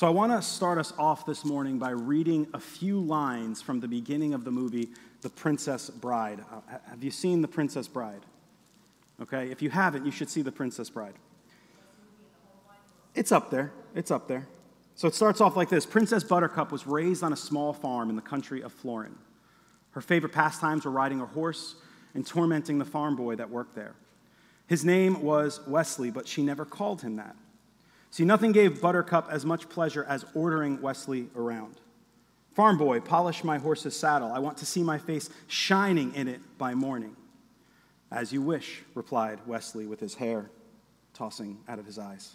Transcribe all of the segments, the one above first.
So I want to start us off this morning by reading a few lines from the beginning of the movie, The Princess Bride. Have you seen The Princess Bride? Okay, if you haven't, you should see The Princess Bride. It's up there. It's up there. So it starts off like this. Princess Buttercup was raised on a small farm in the country of Florin. Her favorite pastimes were riding her horse and tormenting the farm boy that worked there. His name was Wesley, but she never called him that. See, nothing gave Buttercup as much pleasure as ordering Wesley around. Farm boy, polish my horse's saddle. I want to see my face shining in it by morning. As you wish, replied Wesley with his hair tossing out of his eyes.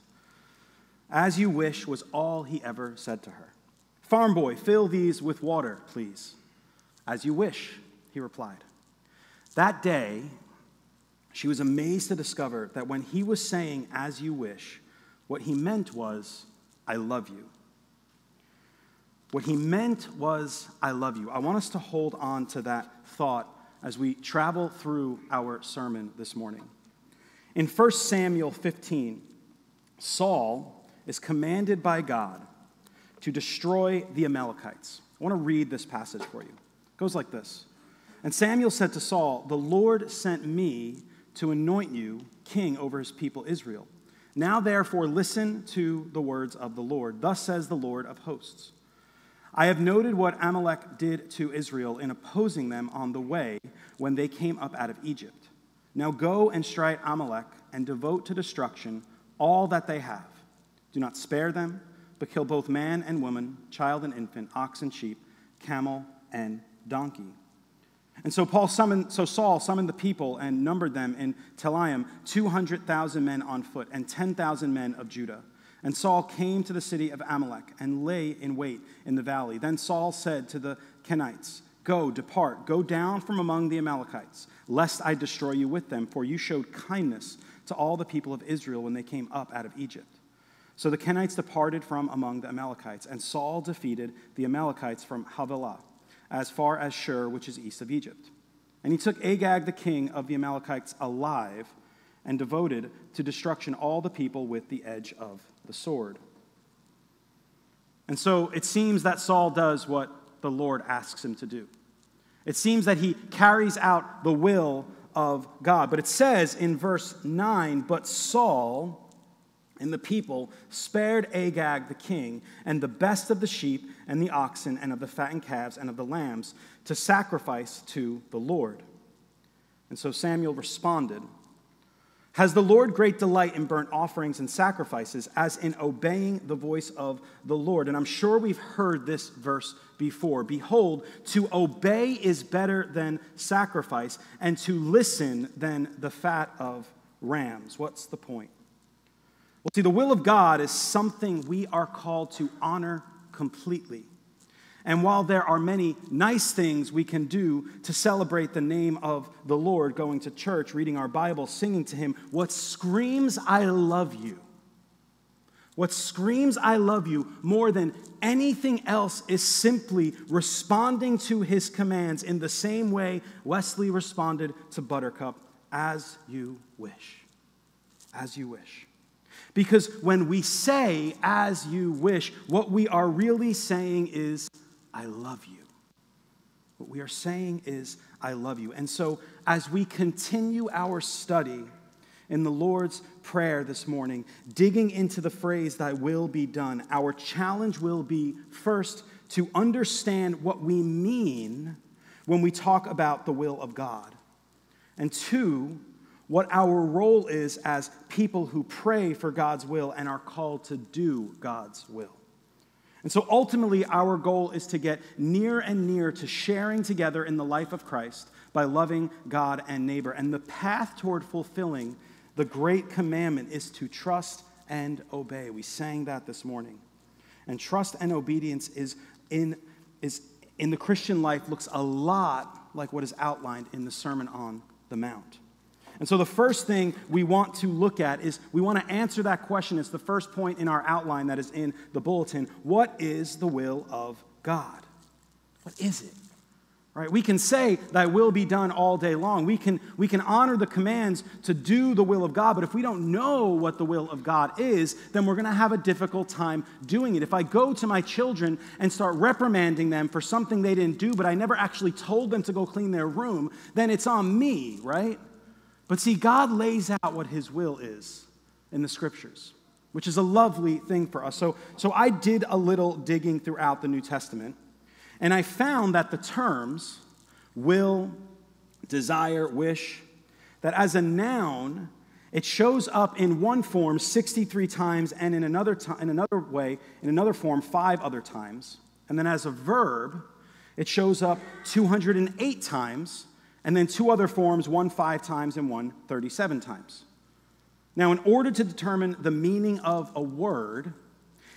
As you wish was all he ever said to her. Farm boy, fill these with water, please. As you wish, he replied. That day, she was amazed to discover that when he was saying, as you wish, what he meant was, I love you. What he meant was, I love you. I want us to hold on to that thought as we travel through our sermon this morning. In 1 Samuel 15, Saul is commanded by God to destroy the Amalekites. I want to read this passage for you. It goes like this. And Samuel said to Saul, the Lord sent me to anoint you king over his people Israel. Now, therefore, listen to the words of the Lord. Thus says the Lord of hosts, I have noted what Amalek did to Israel in opposing them on the way when they came up out of Egypt. Now go and strike Amalek and devote to destruction all that they have. Do not spare them, but kill both man and woman, child and infant, ox and sheep, camel and donkey. And so Saul summoned the people and numbered them in Telayim, 200,000 men on foot and 10,000 men of Judah. And Saul came to the city of Amalek and lay in wait in the valley. Then Saul said to the Kenites, go, depart, go down from among the Amalekites, lest I destroy you with them, for you showed kindness to all the people of Israel when they came up out of Egypt. So the Kenites departed from among the Amalekites, and Saul defeated the Amalekites from Havilah, as far as Shur, which is east of Egypt. And he took Agag, the king of the Amalekites, alive and devoted to destruction all the people with the edge of the sword. And so it seems that Saul does what the Lord asks him to do. It seems that he carries out the will of God. But it says in verse 9, but Saul and the people spared Agag the king and the best of the sheep and the oxen and of the fattened calves and of the lambs to sacrifice to the Lord. And so Samuel responded, has the Lord great delight in burnt offerings and sacrifices as in obeying the voice of the Lord? And I'm sure we've heard this verse before. Behold, to obey is better than sacrifice, and to listen than the fat of rams. What's the point? Well, see, the will of God is something we are called to honor completely. And while there are many nice things we can do to celebrate the name of the Lord, going to church, reading our Bible, singing to Him, what screams, I love you, what screams, I love you, more than anything else is simply responding to His commands in the same way Wesley responded to Buttercup, as you wish, as you wish. Because when we say, as you wish, what we are really saying is, I love you. What we are saying is, I love you. And so as we continue our study in the Lord's Prayer this morning, digging into the phrase, thy will be done, our challenge will be first to understand what we mean when we talk about the will of God. And two, what our role is as people who pray for God's will and are called to do God's will. And so ultimately, our goal is to get near and near to sharing together in the life of Christ by loving God and neighbor. And the path toward fulfilling the great commandment is to trust and obey. We sang that this morning. And trust and obedience is in the Christian life looks a lot like what is outlined in the Sermon on the Mount. And so the first thing we want to look at is we want to answer that question. It's the first point in our outline that is in the bulletin. What is the will of God? What is it? Right? We can say, thy will be done all day long. We can honor the commands to do the will of God, but if we don't know what the will of God is, then we're going to have a difficult time doing it. If I go to my children and start reprimanding them for something they didn't do, but I never actually told them to go clean their room, then it's on me, right? But see, God lays out what his will is in the scriptures, which is a lovely thing for us. So I did a little digging throughout the New Testament, and I found that the terms will, desire, wish, that as a noun, it shows up in one form 63 times and in another form 5 other times. And then as a verb, it shows up 208 times and then 2 other forms, one 5 times and one 37 times. Now, in order to determine the meaning of a word,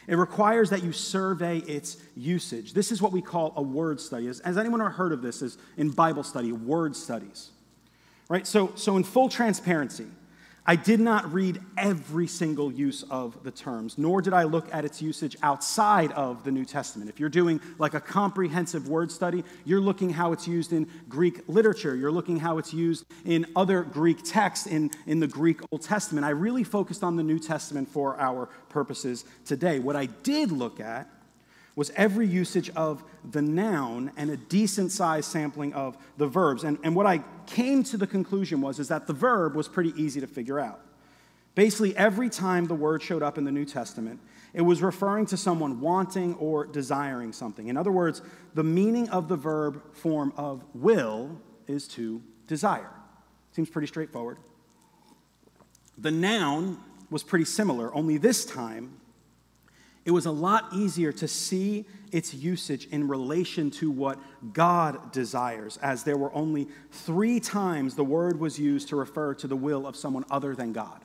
it requires that you survey its usage. This is what we call a word study. Has anyone ever heard of this? Is in Bible study, word studies, right? So in full transparency, I did not read every single use of the terms, nor did I look at its usage outside of the New Testament. If you're doing like a comprehensive word study, you're looking how it's used in Greek literature. You're looking how it's used in other Greek texts in the Greek Old Testament. I really focused on the New Testament for our purposes today. What I did look at was every usage of the noun and a decent-sized sampling of the verbs. And what I came to the conclusion was that the verb was pretty easy to figure out. Basically, every time the word showed up in the New Testament, it was referring to someone wanting or desiring something. In other words, the meaning of the verb form of will is to desire. Seems pretty straightforward. The noun was pretty similar, only this time, it was a lot easier to see its usage in relation to what God desires, as there were only 3 times the word was used to refer to the will of someone other than God,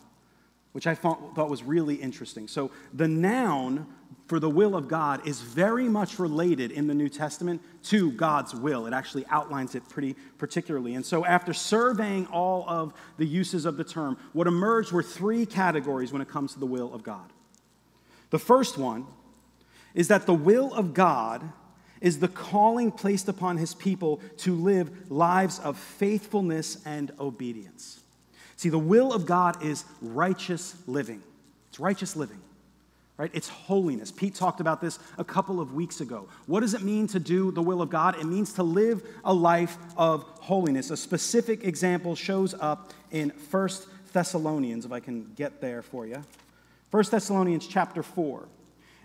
which I thought was really interesting. So the noun for the will of God is very much related in the New Testament to God's will. It actually outlines it pretty particularly. And so after surveying all of the uses of the term, what emerged were 3 categories when it comes to the will of God. The first one is that the will of God is the calling placed upon his people to live lives of faithfulness and obedience. See, the will of God is righteous living. It's righteous living, right? It's holiness. Pete talked about this a couple of weeks ago. What does it mean to do the will of God? It means to live a life of holiness. A specific example shows up in 1 Thessalonians, if I can get there for you. 1 Thessalonians chapter 4,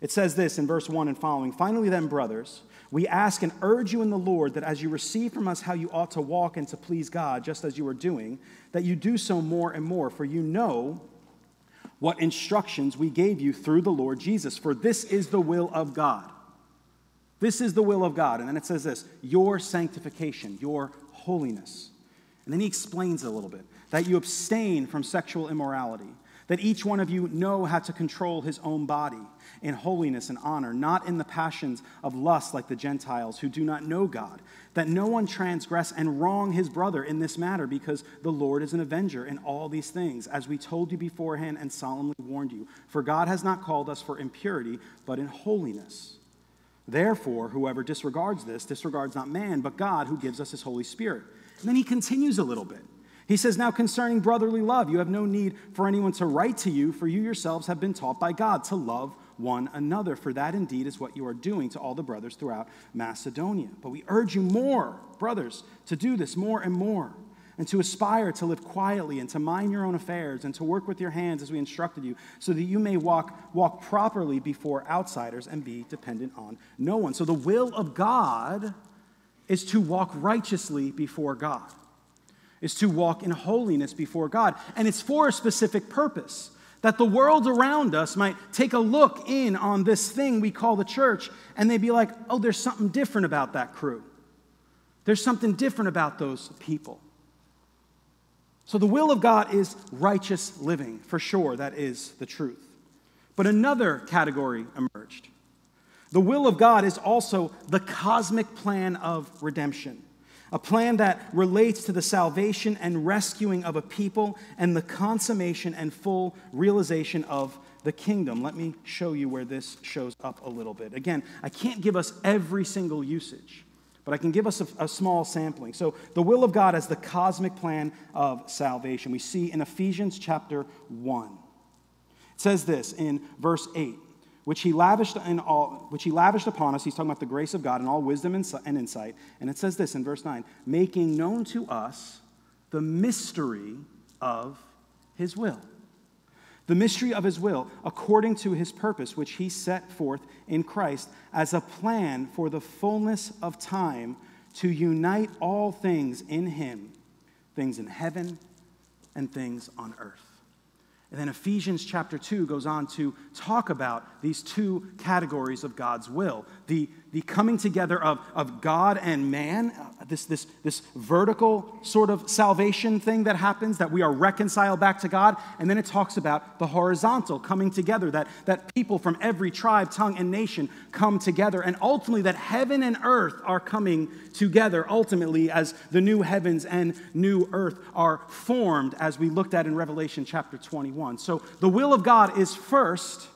it says this in verse 1 and following, "Finally then, brothers, we ask and urge you in the Lord that as you receive from us how you ought to walk and to please God, just as you are doing, that you do so more and more, for you know what instructions we gave you through the Lord Jesus, for this is the will of God." This is the will of God. And then it says this, "your sanctification," your holiness. And then he explains a little bit, "that you abstain from sexual immorality, that each one of you know how to control his own body in holiness and honor, not in the passions of lust like the Gentiles who do not know God, that no one transgress and wrong his brother in this matter, because the Lord is an avenger in all these things, as we told you beforehand and solemnly warned you. For God has not called us for impurity, but in holiness. Therefore, whoever disregards this, disregards not man, but God, who gives us his Holy Spirit." And then he continues a little bit. He says, "Now concerning brotherly love, you have no need for anyone to write to you, for you yourselves have been taught by God to love one another, for that indeed is what you are doing to all the brothers throughout Macedonia. But we urge you more, brothers, to do this more and more, and to aspire to live quietly and to mind your own affairs and to work with your hands as we instructed you, so that you may walk properly before outsiders and be dependent on no one." So the will of God is to walk righteously before God, is to walk in holiness before God. And it's for a specific purpose, that the world around us might take a look in on this thing we call the church, and they'd be like, oh, there's something different about that crew. There's something different about those people. So the will of God is righteous living, for sure, that is the truth. But another category emerged. The will of God is also the cosmic plan of redemption, a plan that relates to the salvation and rescuing of a people and the consummation and full realization of the kingdom. Let me show you where this shows up a little bit. Again, I can't give us every single usage, but I can give us a small sampling. So the will of God as the cosmic plan of salvation. We see in Ephesians chapter 1. It says this in verse 8, which he lavished upon us. He's talking about the grace of God in all wisdom and insight. And it says this in verse 9, making known to us the mystery of his will. The mystery of his will, according to his purpose, which he set forth in Christ as a plan for the fullness of time to unite all things in him, things in heaven and things on earth. And then Ephesians chapter 2 goes on to talk about these two categories of God's will. The coming together of God and man, this vertical sort of salvation thing that happens, that we are reconciled back to God. And then it talks about the horizontal coming together, that people from every tribe, tongue, and nation come together. And ultimately that heaven and earth are coming together, ultimately as the new heavens and new earth are formed, as we looked at in Revelation chapter 21. So the will of God is first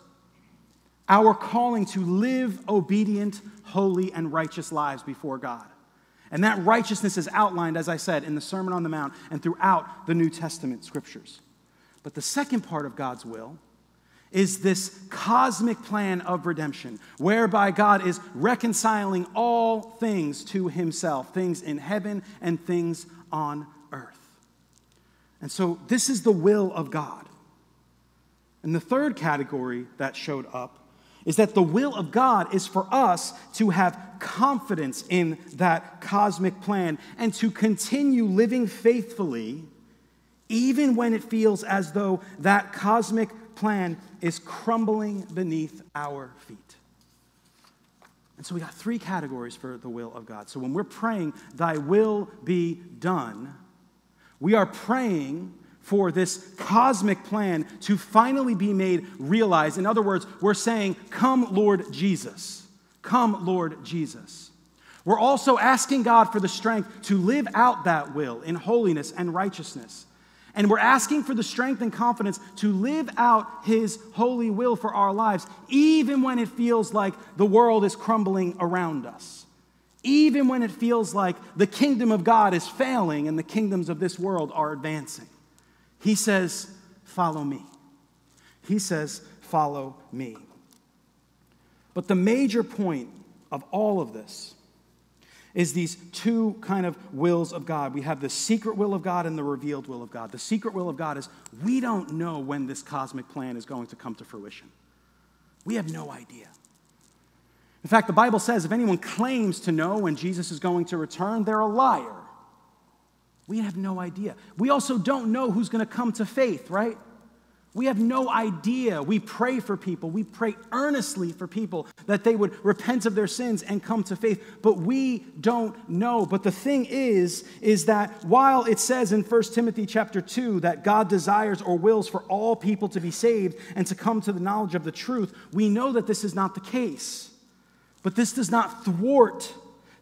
our calling to live obedient, holy, and righteous lives before God. And that righteousness is outlined, as I said, in the Sermon on the Mount and throughout the New Testament scriptures. But the second part of God's will is this cosmic plan of redemption, whereby God is reconciling all things to himself, things in heaven and things on earth. And so this is the will of God. And the third category that showed up is that the will of God is for us to have confidence in that cosmic plan and to continue living faithfully, even when it feels as though that cosmic plan is crumbling beneath our feet. And so we got three categories for the will of God. So when we're praying, thy will be done, we are praying for this cosmic plan to finally be made realized. In other words, we're saying, come, Lord Jesus. Come, Lord Jesus. We're also asking God for the strength to live out that will in holiness and righteousness. And we're asking for the strength and confidence to live out his holy will for our lives, even when it feels like the world is crumbling around us. Even when it feels like the kingdom of God is failing and the kingdoms of this world are advancing. He says, follow me. He says, follow me. But the major point of all of this is these two kind of wills of God. We have the secret will of God and the revealed will of God. The secret will of God is we don't know when this cosmic plan is going to come to fruition. We have no idea. In fact, the Bible says if anyone claims to know when Jesus is going to return, they're a liar. We have no idea. We also don't know who's going to come to faith, right? We have no idea. We pray for people. We pray earnestly for people that they would repent of their sins and come to faith. But we don't know. But the thing is that while it says in 1 Timothy chapter 2 that God desires or wills for all people to be saved and to come to the knowledge of the truth, we know that this is not the case. But this does not thwart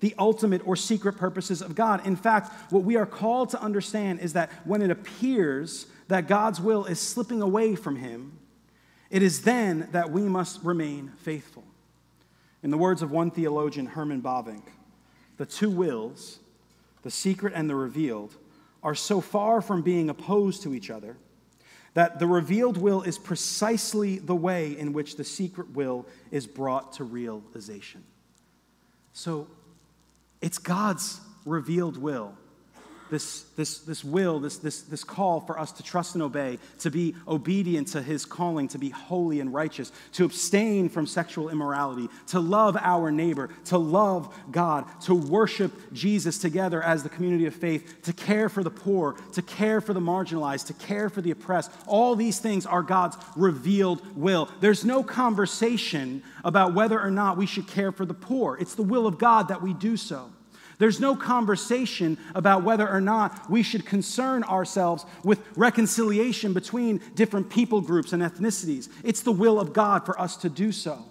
the ultimate or secret purposes of God. In fact, what we are called to understand is that when it appears that God's will is slipping away from him, it is then that we must remain faithful. In the words of one theologian, Hermann Bavinck, the two wills, the secret and the revealed, are so far from being opposed to each other that the revealed will is precisely the way in which the secret will is brought to realization. So, it's God's revealed will, this call for us to trust and obey, to be obedient to his calling, to be holy and righteous, to abstain from sexual immorality, to love our neighbor, to love God, to worship Jesus together as the community of faith, to care for the poor, to care for the marginalized, to care for the oppressed. All these things are God's revealed will. There's no conversation about whether or not we should care for the poor. It's the will of God that we do so. There's no conversation about whether or not we should concern ourselves with reconciliation between different people groups and ethnicities. It's the will of God for us to do so.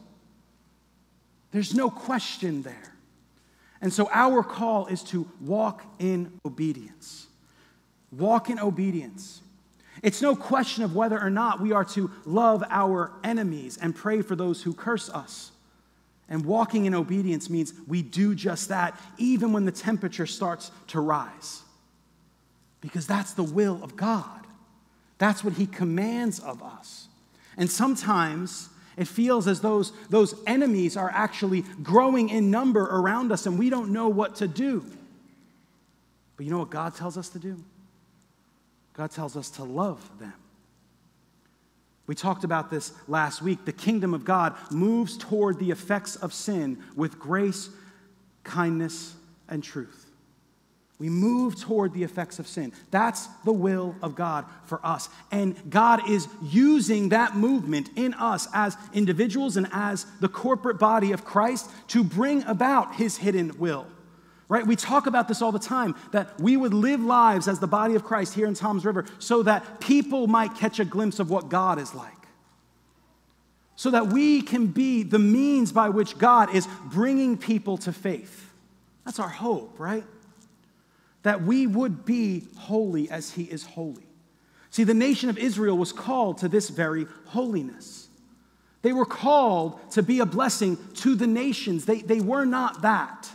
There's no question there. And so our call is to walk in obedience. Walk in obedience. It's no question of whether or not we are to love our enemies and pray for those who curse us. And walking in obedience means we do just that, even when the temperature starts to rise. Because that's the will of God. That's what he commands of us. And sometimes it feels as though those enemies are actually growing in number around us and we don't know what to do. But you know what God tells us to do? God tells us to love them. We talked about this last week. The kingdom of God moves toward the effects of sin with grace, kindness, and truth. We move toward the effects of sin. That's the will of God for us. And God is using that movement in us as individuals and as the corporate body of Christ to bring about his hidden will. Right? We talk about this all the time, that we would live lives as the body of Christ here in Toms River so that people might catch a glimpse of what God is like. So that we can be the means by which God is bringing people to faith. That's our hope, right? That we would be holy as he is holy. See, the nation of Israel was called to this very holiness. They were called to be a blessing to the nations. They were not that.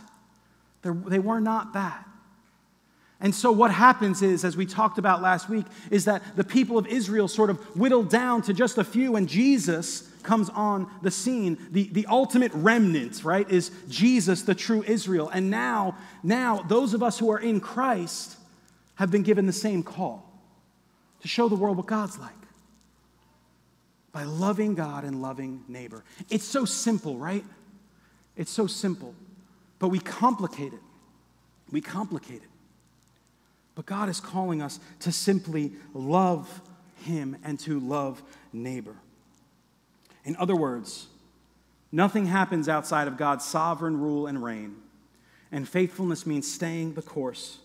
They were not that. And so what happens is, as we talked about last week, is that the people of Israel sort of whittled down to just a few, and Jesus comes on the scene. The ultimate remnant, right, is Jesus, the true Israel. And now those of us who are in Christ have been given the same call to show the world what God's like by loving God and loving neighbor. It's so simple, right? It's so simple. But we complicate it. We complicate it. But God is calling us to simply love him and to love neighbor. In other words, nothing happens outside of God's sovereign rule and reign. And faithfulness means staying the course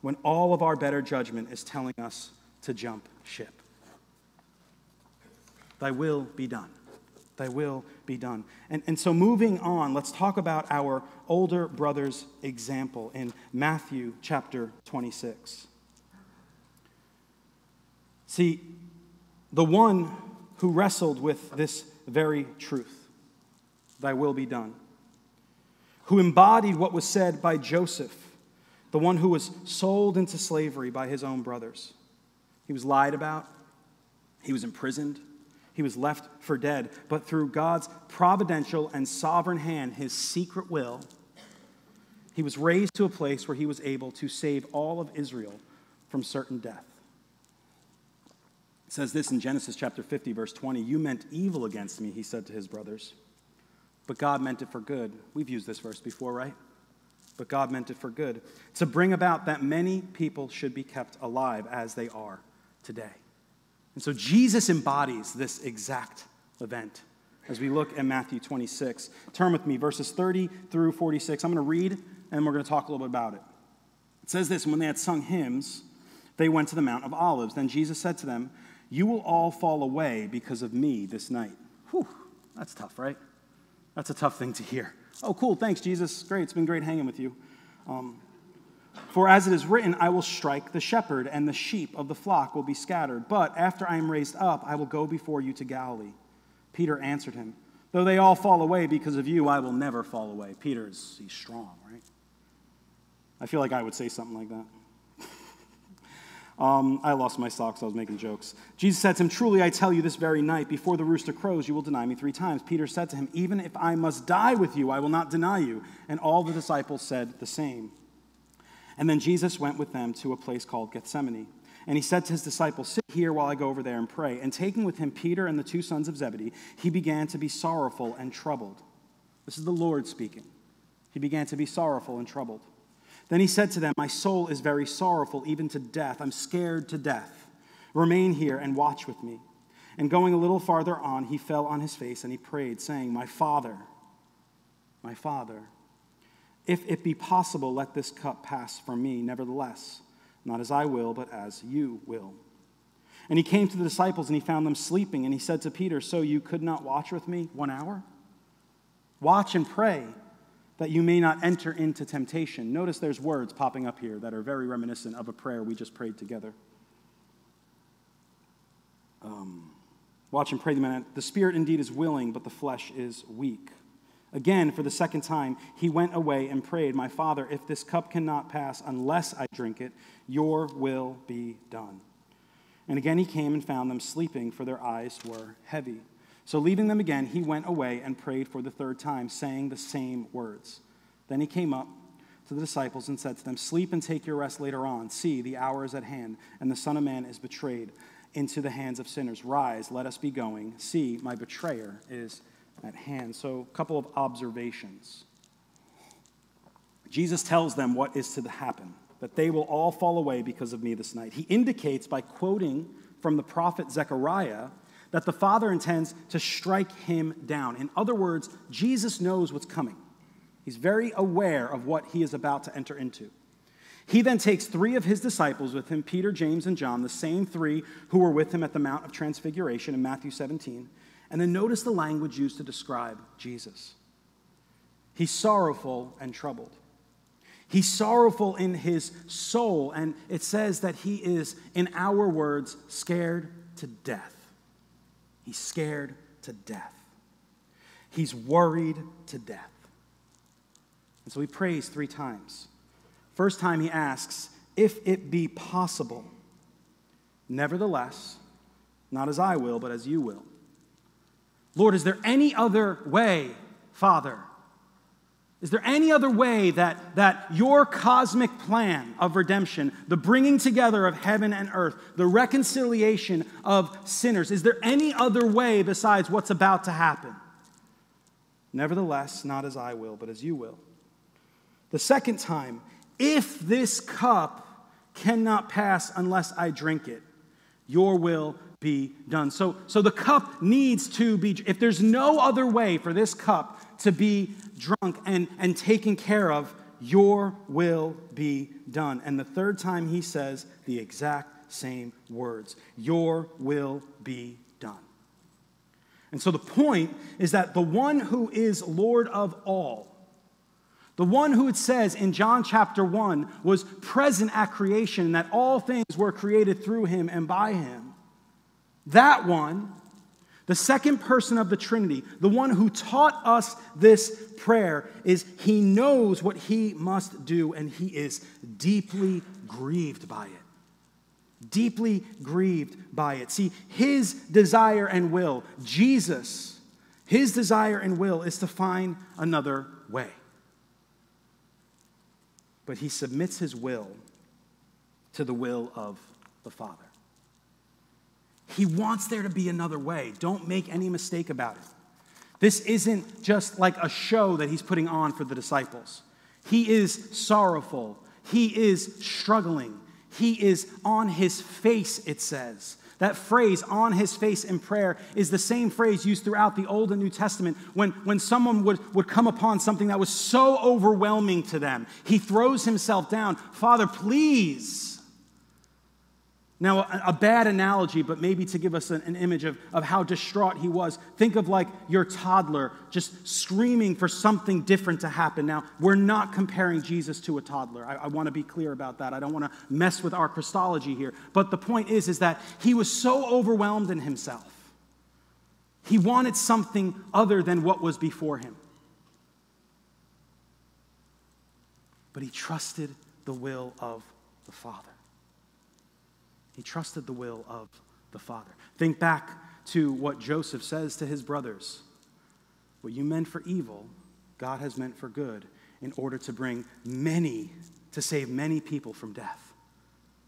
when all of our better judgment is telling us to jump ship. Thy will be done. Thy will be done. And so moving on, let's talk about our older brother's example in Matthew chapter 26. See, the one who wrestled with this very truth, thy will be done, who embodied what was said by Joseph, the one who was sold into slavery by his own brothers. He was lied about. He was imprisoned. He was left for dead, but through God's providential and sovereign hand, his secret will, he was raised to a place where he was able to save all of Israel from certain death. It says this in Genesis chapter 50, verse 20, "You meant evil against me," he said to his brothers, "but God meant it for good." We've used this verse before, right? But God meant it for good, to bring about that many people should be kept alive as they are today. And so Jesus embodies this exact event as we look at Matthew 26. Turn with me, verses 30 through 46. I'm going to read, and we're going to talk a little bit about it. It says this, "And when they had sung hymns, they went to the Mount of Olives. Then Jesus said to them, 'You will all fall away because of me this night.'" Whew, that's tough, right? That's a tough thing to hear. Oh, cool, thanks, Jesus. Great, it's been great hanging with you. "For as it is written, I will strike the shepherd, and the sheep of the flock will be scattered. But after I am raised up, I will go before you to Galilee." Peter answered him, "Though they all fall away because of you, I will never fall away." Peter's strong, right? I feel like I would say something like that. I lost my socks. I was making jokes. Jesus said to him, "Truly I tell you, this very night, before the rooster crows, you will deny me 3 times. Peter said to him, "Even if I must die with you, I will not deny you." And all the disciples said the same. And then Jesus went with them to a place called Gethsemane. And he said to his disciples, "Sit here while I go over there and pray." And taking with him Peter and the 2 sons of Zebedee, he began to be sorrowful and troubled. This is the Lord speaking. He began to be sorrowful and troubled. Then he said to them, "My soul is very sorrowful, even to death. I'm scared to death. Remain here and watch with me." And going a little farther on, he fell on his face and he prayed, saying, my Father, if it be possible, let this cup pass from me. Nevertheless, not as I will, but as you will." And he came to the disciples, and he found them sleeping. And he said to Peter, "So you could not watch with me 1 hour? Watch and pray that you may not enter into temptation." Notice there's words popping up here that are very reminiscent of a prayer we just prayed together. Watch and pray. "The spirit indeed is willing, but the flesh is weak." Again, for the second time, he went away and prayed, "My Father, if this cup cannot pass unless I drink it, your will be done." And again he came and found them sleeping, for their eyes were heavy. So leaving them again, he went away and prayed for the third time, saying the same words. Then he came up to the disciples and said to them, "Sleep and take your rest later on. See, the hour is at hand, and the Son of Man is betrayed into the hands of sinners. Rise, let us be going. See, my betrayer is at hand." So a couple of observations. Jesus tells them what is to happen, that they will all fall away because of me this night. He indicates by quoting from the prophet Zechariah that the Father intends to strike him down. In other words, Jesus knows what's coming. He's very aware of what he is about to enter into. He then takes three of his disciples with him, Peter, James, and John, the same three who were with him at the Mount of Transfiguration in Matthew 17, and then notice the language used to describe Jesus. He's sorrowful and troubled. He's sorrowful in his soul, and it says that he is, in our words, scared to death. He's scared to death. He's worried to death. And so he prays three times. First time he asks, "If it be possible, nevertheless, not as I will, but as you will." Lord, is there any other way, Father? Is there any other way that your cosmic plan of redemption, the bringing together of heaven and earth, the reconciliation of sinners, is there any other way besides what's about to happen? Nevertheless, not as I will, but as you will. The second time, "If this cup cannot pass unless I drink it, your will be done." So the cup needs to be, if there's no other way for this cup to be drunk and taken care of, your will be done. And the third time he says the exact same words, "Your will be done." And so the point is that the one who is Lord of all, the one who it says in John chapter 1 was present at creation, that all things were created through him and by him. That one, the second person of the Trinity, the one who taught us this prayer, is he knows what he must do, and he is deeply grieved by it. Deeply grieved by it. See, his desire and will, Jesus, his desire and will is to find another way. But he submits his will to the will of the Father. He wants there to be another way. Don't make any mistake about it. This isn't just like a show that he's putting on for the disciples. He is sorrowful. He is struggling. He is on his face, it says. That phrase, on his face in prayer, is the same phrase used throughout the Old and New Testament when someone would come upon something that was so overwhelming to them. He throws himself down. Father, please. Now, a bad analogy, but maybe to give us an image of how distraught he was. Think of like your toddler just screaming for something different to happen. Now, we're not comparing Jesus to a toddler. I want to be clear about that. I don't want to mess with our Christology here. But the point is that he was so overwhelmed in himself. He wanted something other than what was before him. But he trusted the will of the Father. He trusted the will of the Father. Think back to what Joseph says to his brothers. What you meant for evil, God has meant for good in order to bring many, to save many people from death.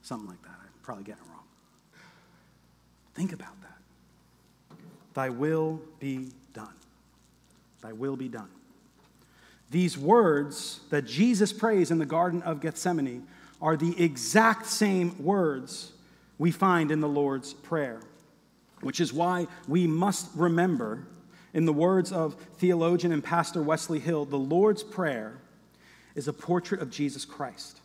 Something like that. I'm probably getting it wrong. Think about that. Thy will be done. Thy will be done. These words that Jesus prays in the Garden of Gethsemane are the exact same words we find in the Lord's Prayer, which is why we must remember, in the words of theologian and pastor Wesley Hill, the Lord's Prayer is a portrait of Jesus Christ.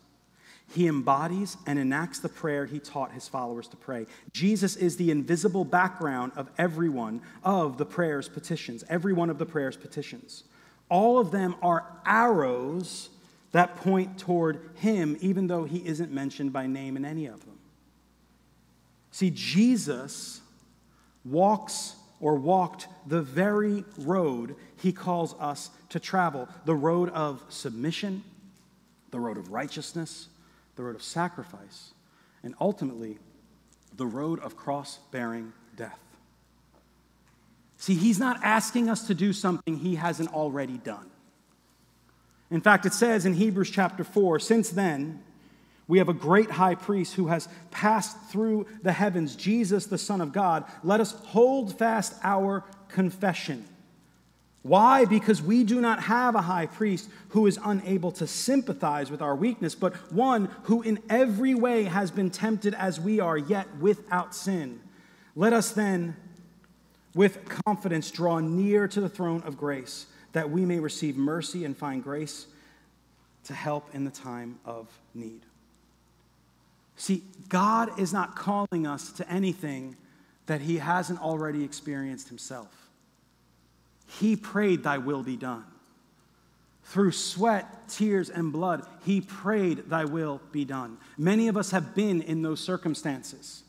He embodies and enacts the prayer he taught his followers to pray. Jesus is the invisible background of every one of the prayer's petitions, every one of the prayer's petitions. All of them are arrows that point toward him, even though he isn't mentioned by name in any of them. See, Jesus walks or walked the very road he calls us to travel, the road of submission, the road of righteousness, the road of sacrifice, and ultimately, the road of cross-bearing death. See, he's not asking us to do something he hasn't already done. In fact, it says in Hebrews chapter 4, since then, we have a great high priest who has passed through the heavens, Jesus, the Son of God. Let us hold fast our confession. Why? Because we do not have a high priest who is unable to sympathize with our weakness, but one who in every way has been tempted as we are, yet without sin. Let us then, with confidence, draw near to the throne of grace, that we may receive mercy and find grace to help in the time of need. See, God is not calling us to anything that he hasn't already experienced himself. He prayed, thy will be done. Through sweat, tears, and blood, he prayed, thy will be done. Many of us have been in those circumstances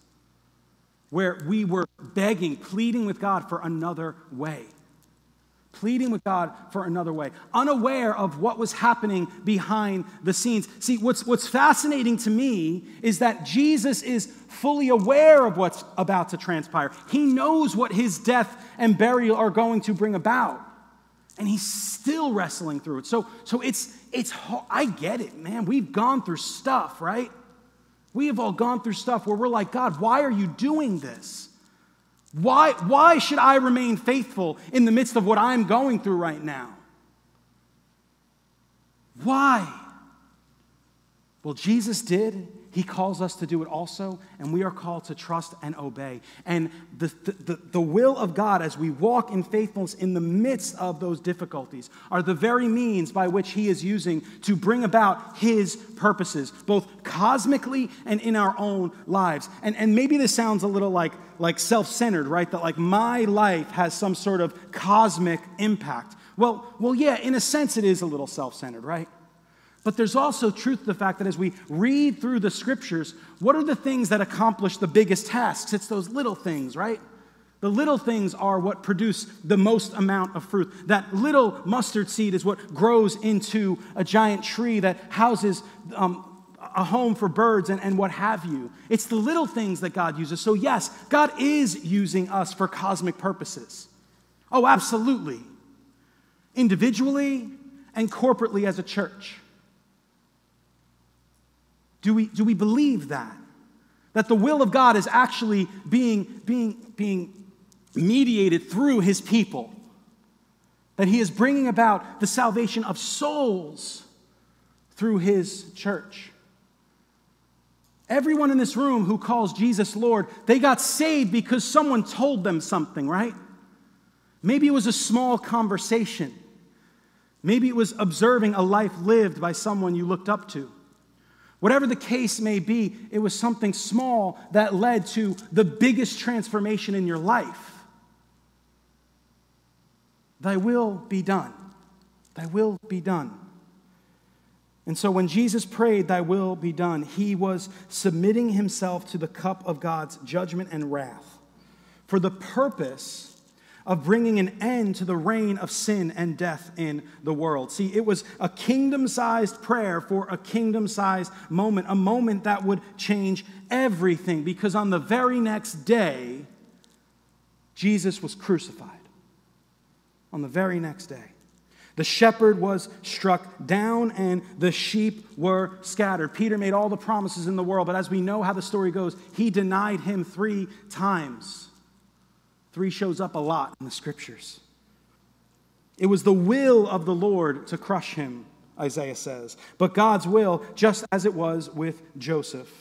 where we were begging, pleading with God for another way. Pleading with God for another way. Unaware of what was happening behind the scenes. See, what's fascinating to me is that Jesus is fully aware of what's about to transpire. He knows what his death and burial are going to bring about. And he's still wrestling through it. So it's I get it, man. We've gone through stuff, right? We have all gone through stuff where we're like, God, why are you doing this? Why should I remain faithful in the midst of what I'm going through right now? Why? Well, Jesus did. He calls us to do it also, and we are called to trust and obey. And the will of God as we walk in faithfulness in the midst of those difficulties are the very means by which he is using to bring about his purposes, both cosmically and in our own lives. And maybe this sounds a little like self-centered, right? That like my life has some sort of cosmic impact. Well, yeah, in a sense it is a little self-centered, right? But there's also truth to the fact that as we read through the scriptures, what are the things that accomplish the biggest tasks? It's those little things, right? The little things are what produce the most amount of fruit. That little mustard seed is what grows into a giant tree that houses a home for birds and what have you. It's the little things that God uses. So yes, God is using us for cosmic purposes. Oh, absolutely. Individually and corporately as a church. Do we believe that? That the will of God is actually being mediated through his people. That he is bringing about the salvation of souls through his church. Everyone in this room who calls Jesus Lord, they got saved because someone told them something, right? Maybe it was a small conversation. Maybe it was observing a life lived by someone you looked up to. Whatever the case may be, it was something small that led to the biggest transformation in your life. Thy will be done. Thy will be done. And so when Jesus prayed, thy will be done, he was submitting himself to the cup of God's judgment and wrath for the purpose of bringing an end to the reign of sin and death in the world. See, it was a kingdom-sized prayer for a kingdom-sized moment, a moment that would change everything, because on the very next day, Jesus was crucified. On the very next day. The shepherd was struck down and the sheep were scattered. Peter made all the promises in the world, but as we know how the story goes, he denied him 3 times. 3 shows up a lot in the scriptures. It was the will of the Lord to crush him, Isaiah says. But God's will, just as it was with Joseph,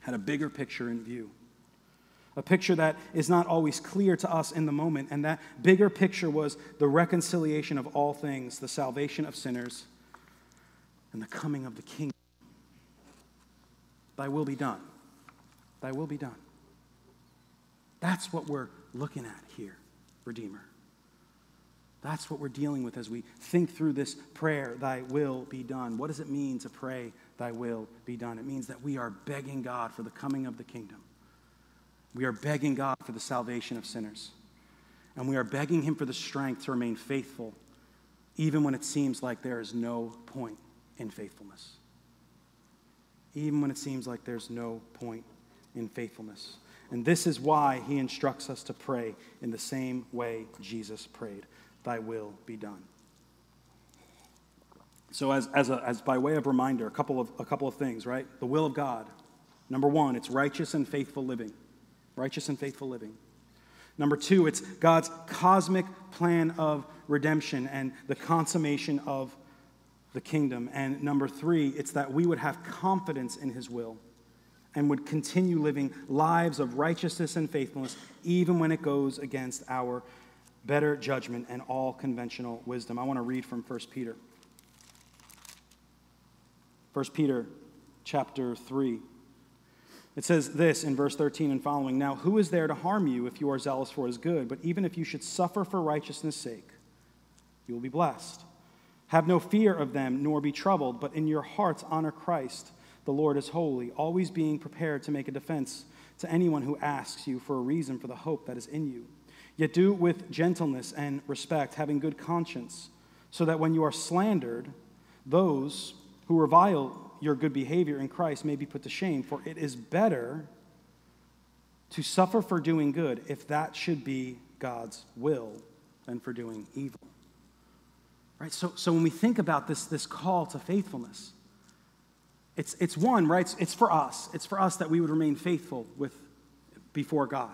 had a bigger picture in view. A picture that is not always clear to us in the moment. And that bigger picture was the reconciliation of all things, the salvation of sinners, and the coming of the kingdom. Thy will be done. Thy will be done. That's what we're looking at here, Redeemer. That's what we're dealing with as we think through this prayer, thy will be done. What does it mean to pray, thy will be done? It means that we are begging God for the coming of the kingdom. We are begging God for the salvation of sinners. and we are begging him for the strength to remain faithful, even when it seems like there is no point in faithfulness. Even when it seems like there's no point in faithfulness. And this is why he instructs us to pray in the same way Jesus prayed, thy will be done. So as by way of reminder, a couple of things, right? The will of God. Number one, it's righteous and faithful living. Righteous and faithful living. Number two, it's God's cosmic plan of redemption and the consummation of the kingdom. And number three, it's that we would have confidence in his will and would continue living lives of righteousness and faithfulness, even when it goes against our better judgment and all conventional wisdom. I want to read from 1 Peter. 1 Peter chapter 3. It says this in verse 13 and following, now who is there to harm you if you are zealous for what is good? But even if you should suffer for righteousness' sake, you will be blessed. Have no fear of them, nor be troubled, but in your hearts honor Christ. The Lord is holy, always being prepared to make a defense to anyone who asks you for a reason for the hope that is in you. Yet do it with gentleness and respect, having good conscience, so that when you are slandered, those who revile your good behavior in Christ may be put to shame, for it is better to suffer for doing good, if that should be God's will, than for doing evil. Right? So when we think about this call to faithfulness, it's one, right? It's for us. It's for us that we would remain faithful before God,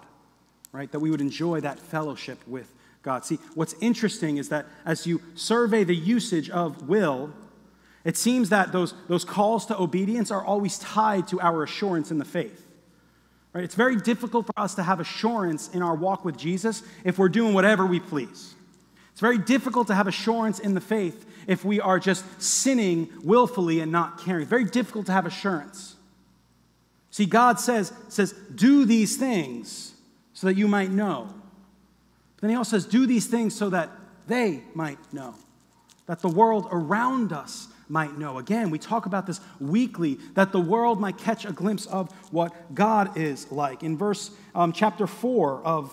right? That we would enjoy that fellowship with God. See, what's interesting is that as you survey the usage of will, it seems that those calls to obedience are always tied to our assurance in the faith. Right? It's very difficult for us to have assurance in our walk with Jesus if we're doing whatever we please. It's very difficult to have assurance in the faith if we are just sinning willfully and not caring. It's very difficult to have assurance. See, God says, do these things so that you might know. But then he also says, do these things so that they might know, that the world around us might know. Again, we talk about this weekly, that the world might catch a glimpse of what God is like. In verse chapter 4 of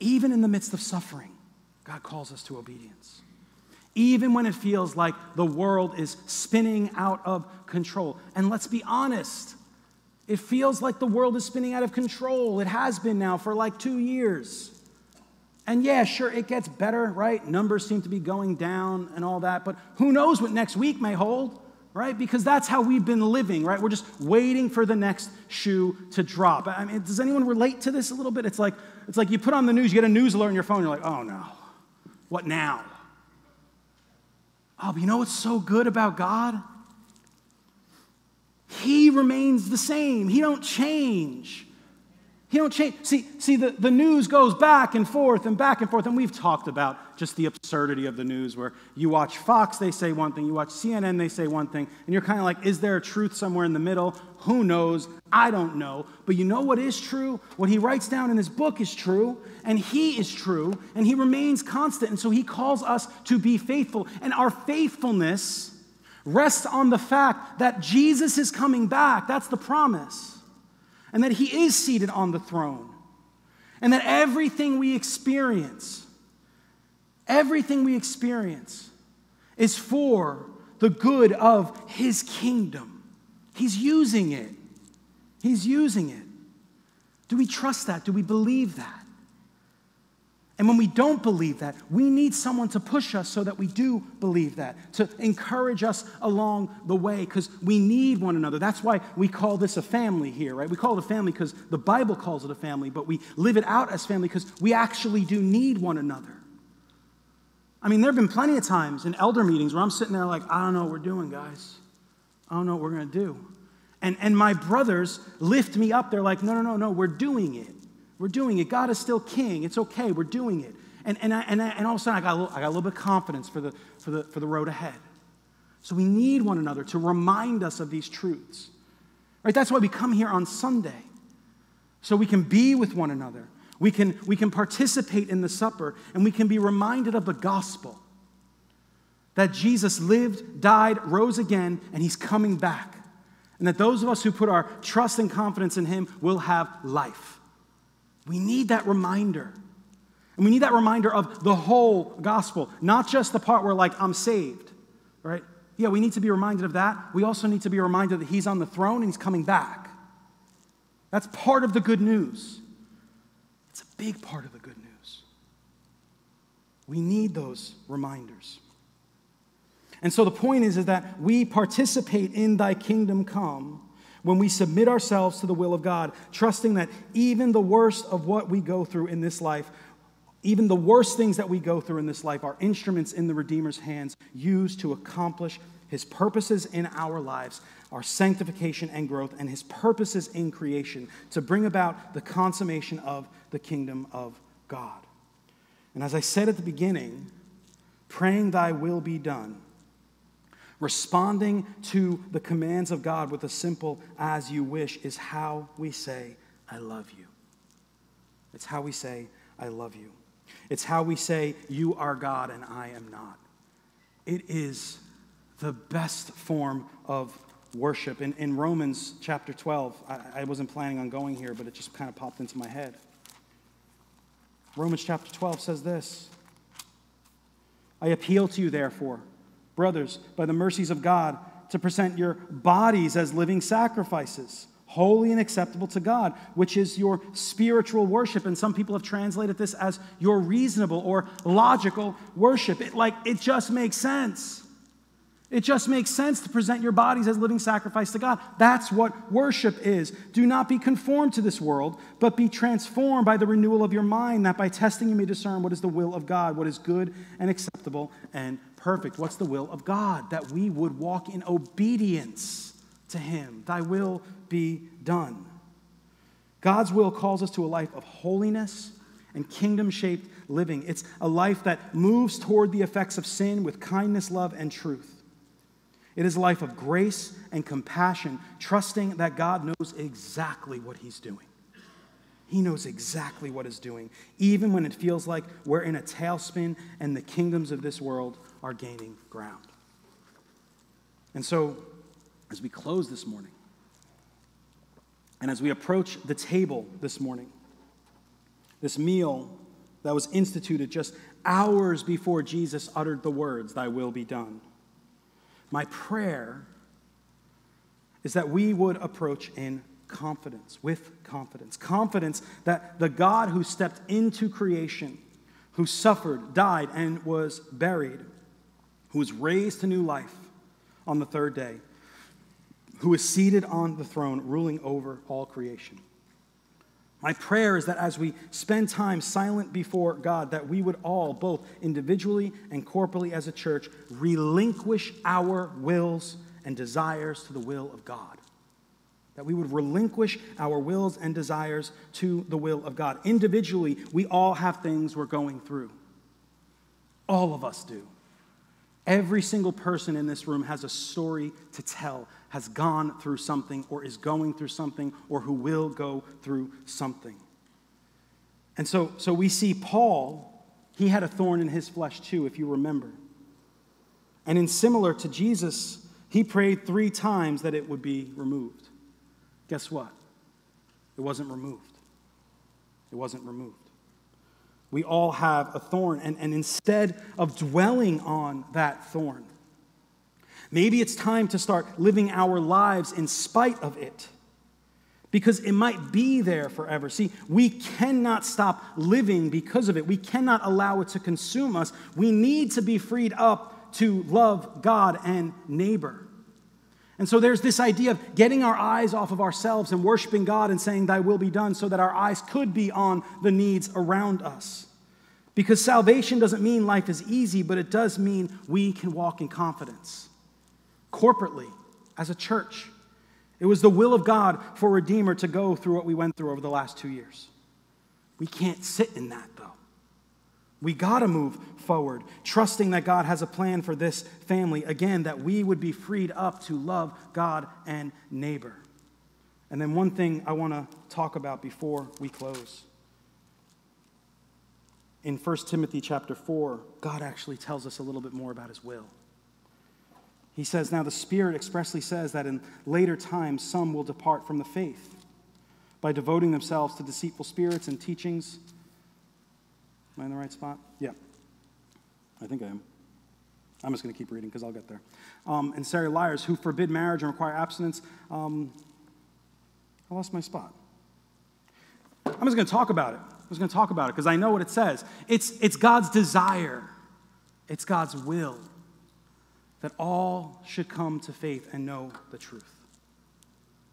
Even in the midst of suffering, God calls us to obedience. Even when it feels like the world is spinning out of control. And let's be honest, it feels like the world is spinning out of control. It has been now for like 2 years. And yeah, sure, it gets better, right? Numbers seem to be going down and all that, but who knows what next week may hold, right? Because that's how we've been living, right? We're just waiting for the next shoe to drop. I mean, does anyone relate to this a little bit? It's like you put on the news, you get a news alert on your phone, you're like, oh no, what now? Oh, but you know what's so good about God? He remains the same. He don't change. He don't change. See, the news goes back and forth and back and forth, and we've talked about just the absurdity of the news where you watch Fox, they say one thing, you watch CNN, they say one thing, and you're kind of like, is there a truth somewhere in the middle? Who knows? I don't know. But you know what is true? What he writes down in his book is true, and he is true, and he remains constant, and so he calls us to be faithful, and our faithfulness rests on the fact that Jesus is coming back. That's the promise. And that he is seated on the throne, and that everything we experience is for the good of his kingdom. He's using it. Do we trust that? Do we believe that? And when we don't believe that, we need someone to push us so that we do believe that, to encourage us along the way, because we need one another. That's why we call this a family here, right? We call it a family because the Bible calls it a family, but we live it out as family because we actually do need one another. I mean, there have been plenty of times in elder meetings where I'm sitting there like, I don't know what we're doing, guys. I don't know what we're going to do. And my brothers lift me up. They're like, no, we're doing it. We're doing it. God is still king. It's okay. We're doing it. And all of a sudden, I got a little bit of confidence for the road ahead. So we need one another to remind us of these truths. Right? That's why we come here on Sunday, so we can be with one another. We can participate in the supper, and we can be reminded of the gospel that Jesus lived, died, rose again, and he's coming back. And that those of us who put our trust and confidence in him will have life. We need that reminder. And we need that reminder of the whole gospel, not just the part where, like, I'm saved, right? Yeah, we need to be reminded of that. We also need to be reminded that he's on the throne and he's coming back. That's part of the good news. It's a big part of the good news. We need those reminders. And so the point is that we participate in thy kingdom come when we submit ourselves to the will of God, trusting that even the worst of what we go through in this life, even the worst things that we go through in this life are instruments in the Redeemer's hands used to accomplish his purposes in our lives, our sanctification and growth, and his purposes in creation to bring about the consummation of the kingdom of God. And as I said at the beginning, praying thy will be done, responding to the commands of God with a simple as you wish is how we say, I love you. It's how we say, I love you. It's how we say, you are God and I am not. It is the best form of worship. In Romans chapter 12, I wasn't planning on going here, but it just kind of popped into my head. Romans chapter 12 says this, I appeal to you, therefore, brothers, by the mercies of God, to present your bodies as living sacrifices, holy and acceptable to God, which is your spiritual worship. And some people have translated this as your reasonable or logical worship. It just makes sense. It just makes sense to present your bodies as living sacrifice to God. That's what worship is. Do not be conformed to this world, but be transformed by the renewal of your mind, that by testing you may discern what is the will of God, what is good and acceptable and perfect. What's the will of God? That we would walk in obedience to him. Thy will be done. God's will calls us to a life of holiness and kingdom-shaped living. It's a life that moves toward the effects of sin with kindness, love, and truth. It is a life of grace and compassion, trusting that God knows exactly what he's doing. He knows exactly what he's doing, even when it feels like we're in a tailspin and the kingdoms of this world are gaining ground. And so, as we close this morning, and as we approach the table this morning, this meal that was instituted just hours before Jesus uttered the words, thy will be done, my prayer is that we would approach in confidence, with confidence. Confidence that the God who stepped into creation, who suffered, died, and was buried, who was raised to new life on the third day, who is seated on the throne, ruling over all creation. My prayer is that as we spend time silent before God, that we would all, both individually and corporately as a church, relinquish our wills and desires to the will of God. That we would relinquish our wills and desires to the will of God. Individually, we all have things we're going through. All of us do. Every single person in this room has a story to tell, has gone through something or is going through something or who will go through something. And so we see Paul, he had a thorn in his flesh too, if you remember. And in similar to Jesus, he prayed 3 times that it would be removed. Guess what? It wasn't removed. It wasn't removed. We all have a thorn, and instead of dwelling on that thorn, maybe it's time to start living our lives in spite of it, because it might be there forever. See, we cannot stop living because of it. We cannot allow it to consume us. We need to be freed up to love God and neighbor. And so there's this idea of getting our eyes off of ourselves and worshiping God and saying, thy will be done, so that our eyes could be on the needs around us. Because salvation doesn't mean life is easy, but it does mean we can walk in confidence. Corporately, as a church, it was the will of God for Redeemer to go through what we went through over the last 2 years. We can't sit in that, though. We got to move forward, trusting that God has a plan for this family, again, that we would be freed up to love God and neighbor. And then one thing I want to talk about before we close. In 1 Timothy chapter 4, God actually tells us a little bit more about his will. He says, now the Spirit expressly says that in later times some will depart from the faith by devoting themselves to deceitful spirits and teachings. Am I in the right spot? Yeah. I think I am. I'm just going to keep reading because I'll get there. And Sarah liars who forbid marriage and require abstinence. I lost my spot. I'm just going to talk about it. I'm just going to talk about it because I know what it says. It's God's desire. It's God's will that all should come to faith and know the truth.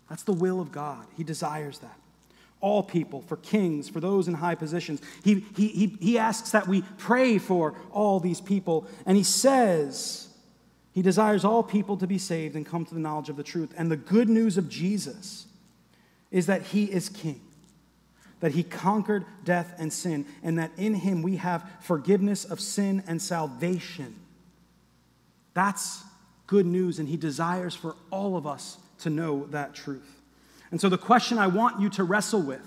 That's the will of God. He desires that. All people, for kings, for those in high positions. He asks that we pray for all these people. And he says he desires all people to be saved and come to the knowledge of the truth. And the good news of Jesus is that he is king, that he conquered death and sin, and that in him we have forgiveness of sin and salvation. That's good news, and he desires for all of us to know that truth. And so the question I want you to wrestle with,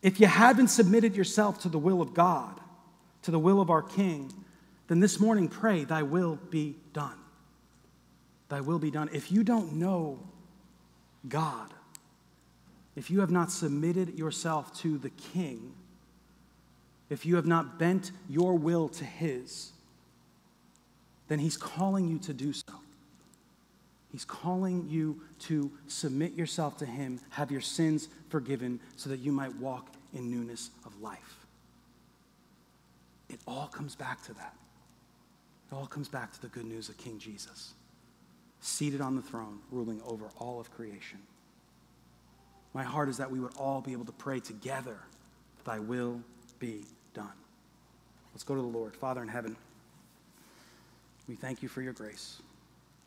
if you haven't submitted yourself to the will of God, to the will of our King, then this morning pray, thy will be done. Thy will be done. If you don't know God, if you have not submitted yourself to the King, if you have not bent your will to his, then he's calling you to do so. He's calling you to submit yourself to him, have your sins forgiven, so that you might walk in newness of life. It all comes back to that. It all comes back to the good news of King Jesus, seated on the throne, ruling over all of creation. My heart is that we would all be able to pray together, thy will be done. Let's go to the Lord. Father in heaven, we thank you for your grace.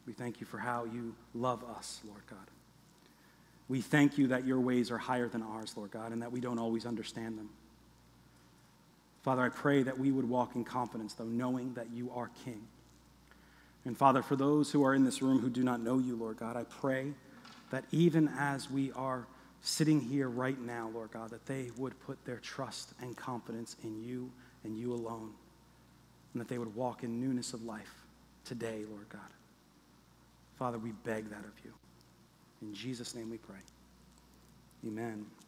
We thank you for how you love us, Lord God. We thank you that your ways are higher than ours, Lord God, and that we don't always understand them. Father, I pray that we would walk in confidence, though, knowing that you are King. And Father, for those who are in this room who do not know you, Lord God, I pray that even as we are sitting here right now, Lord God, that they would put their trust and confidence in you and you alone, and that they would walk in newness of life today, Lord God. Father, we beg that of you. In Jesus' name we pray. Amen.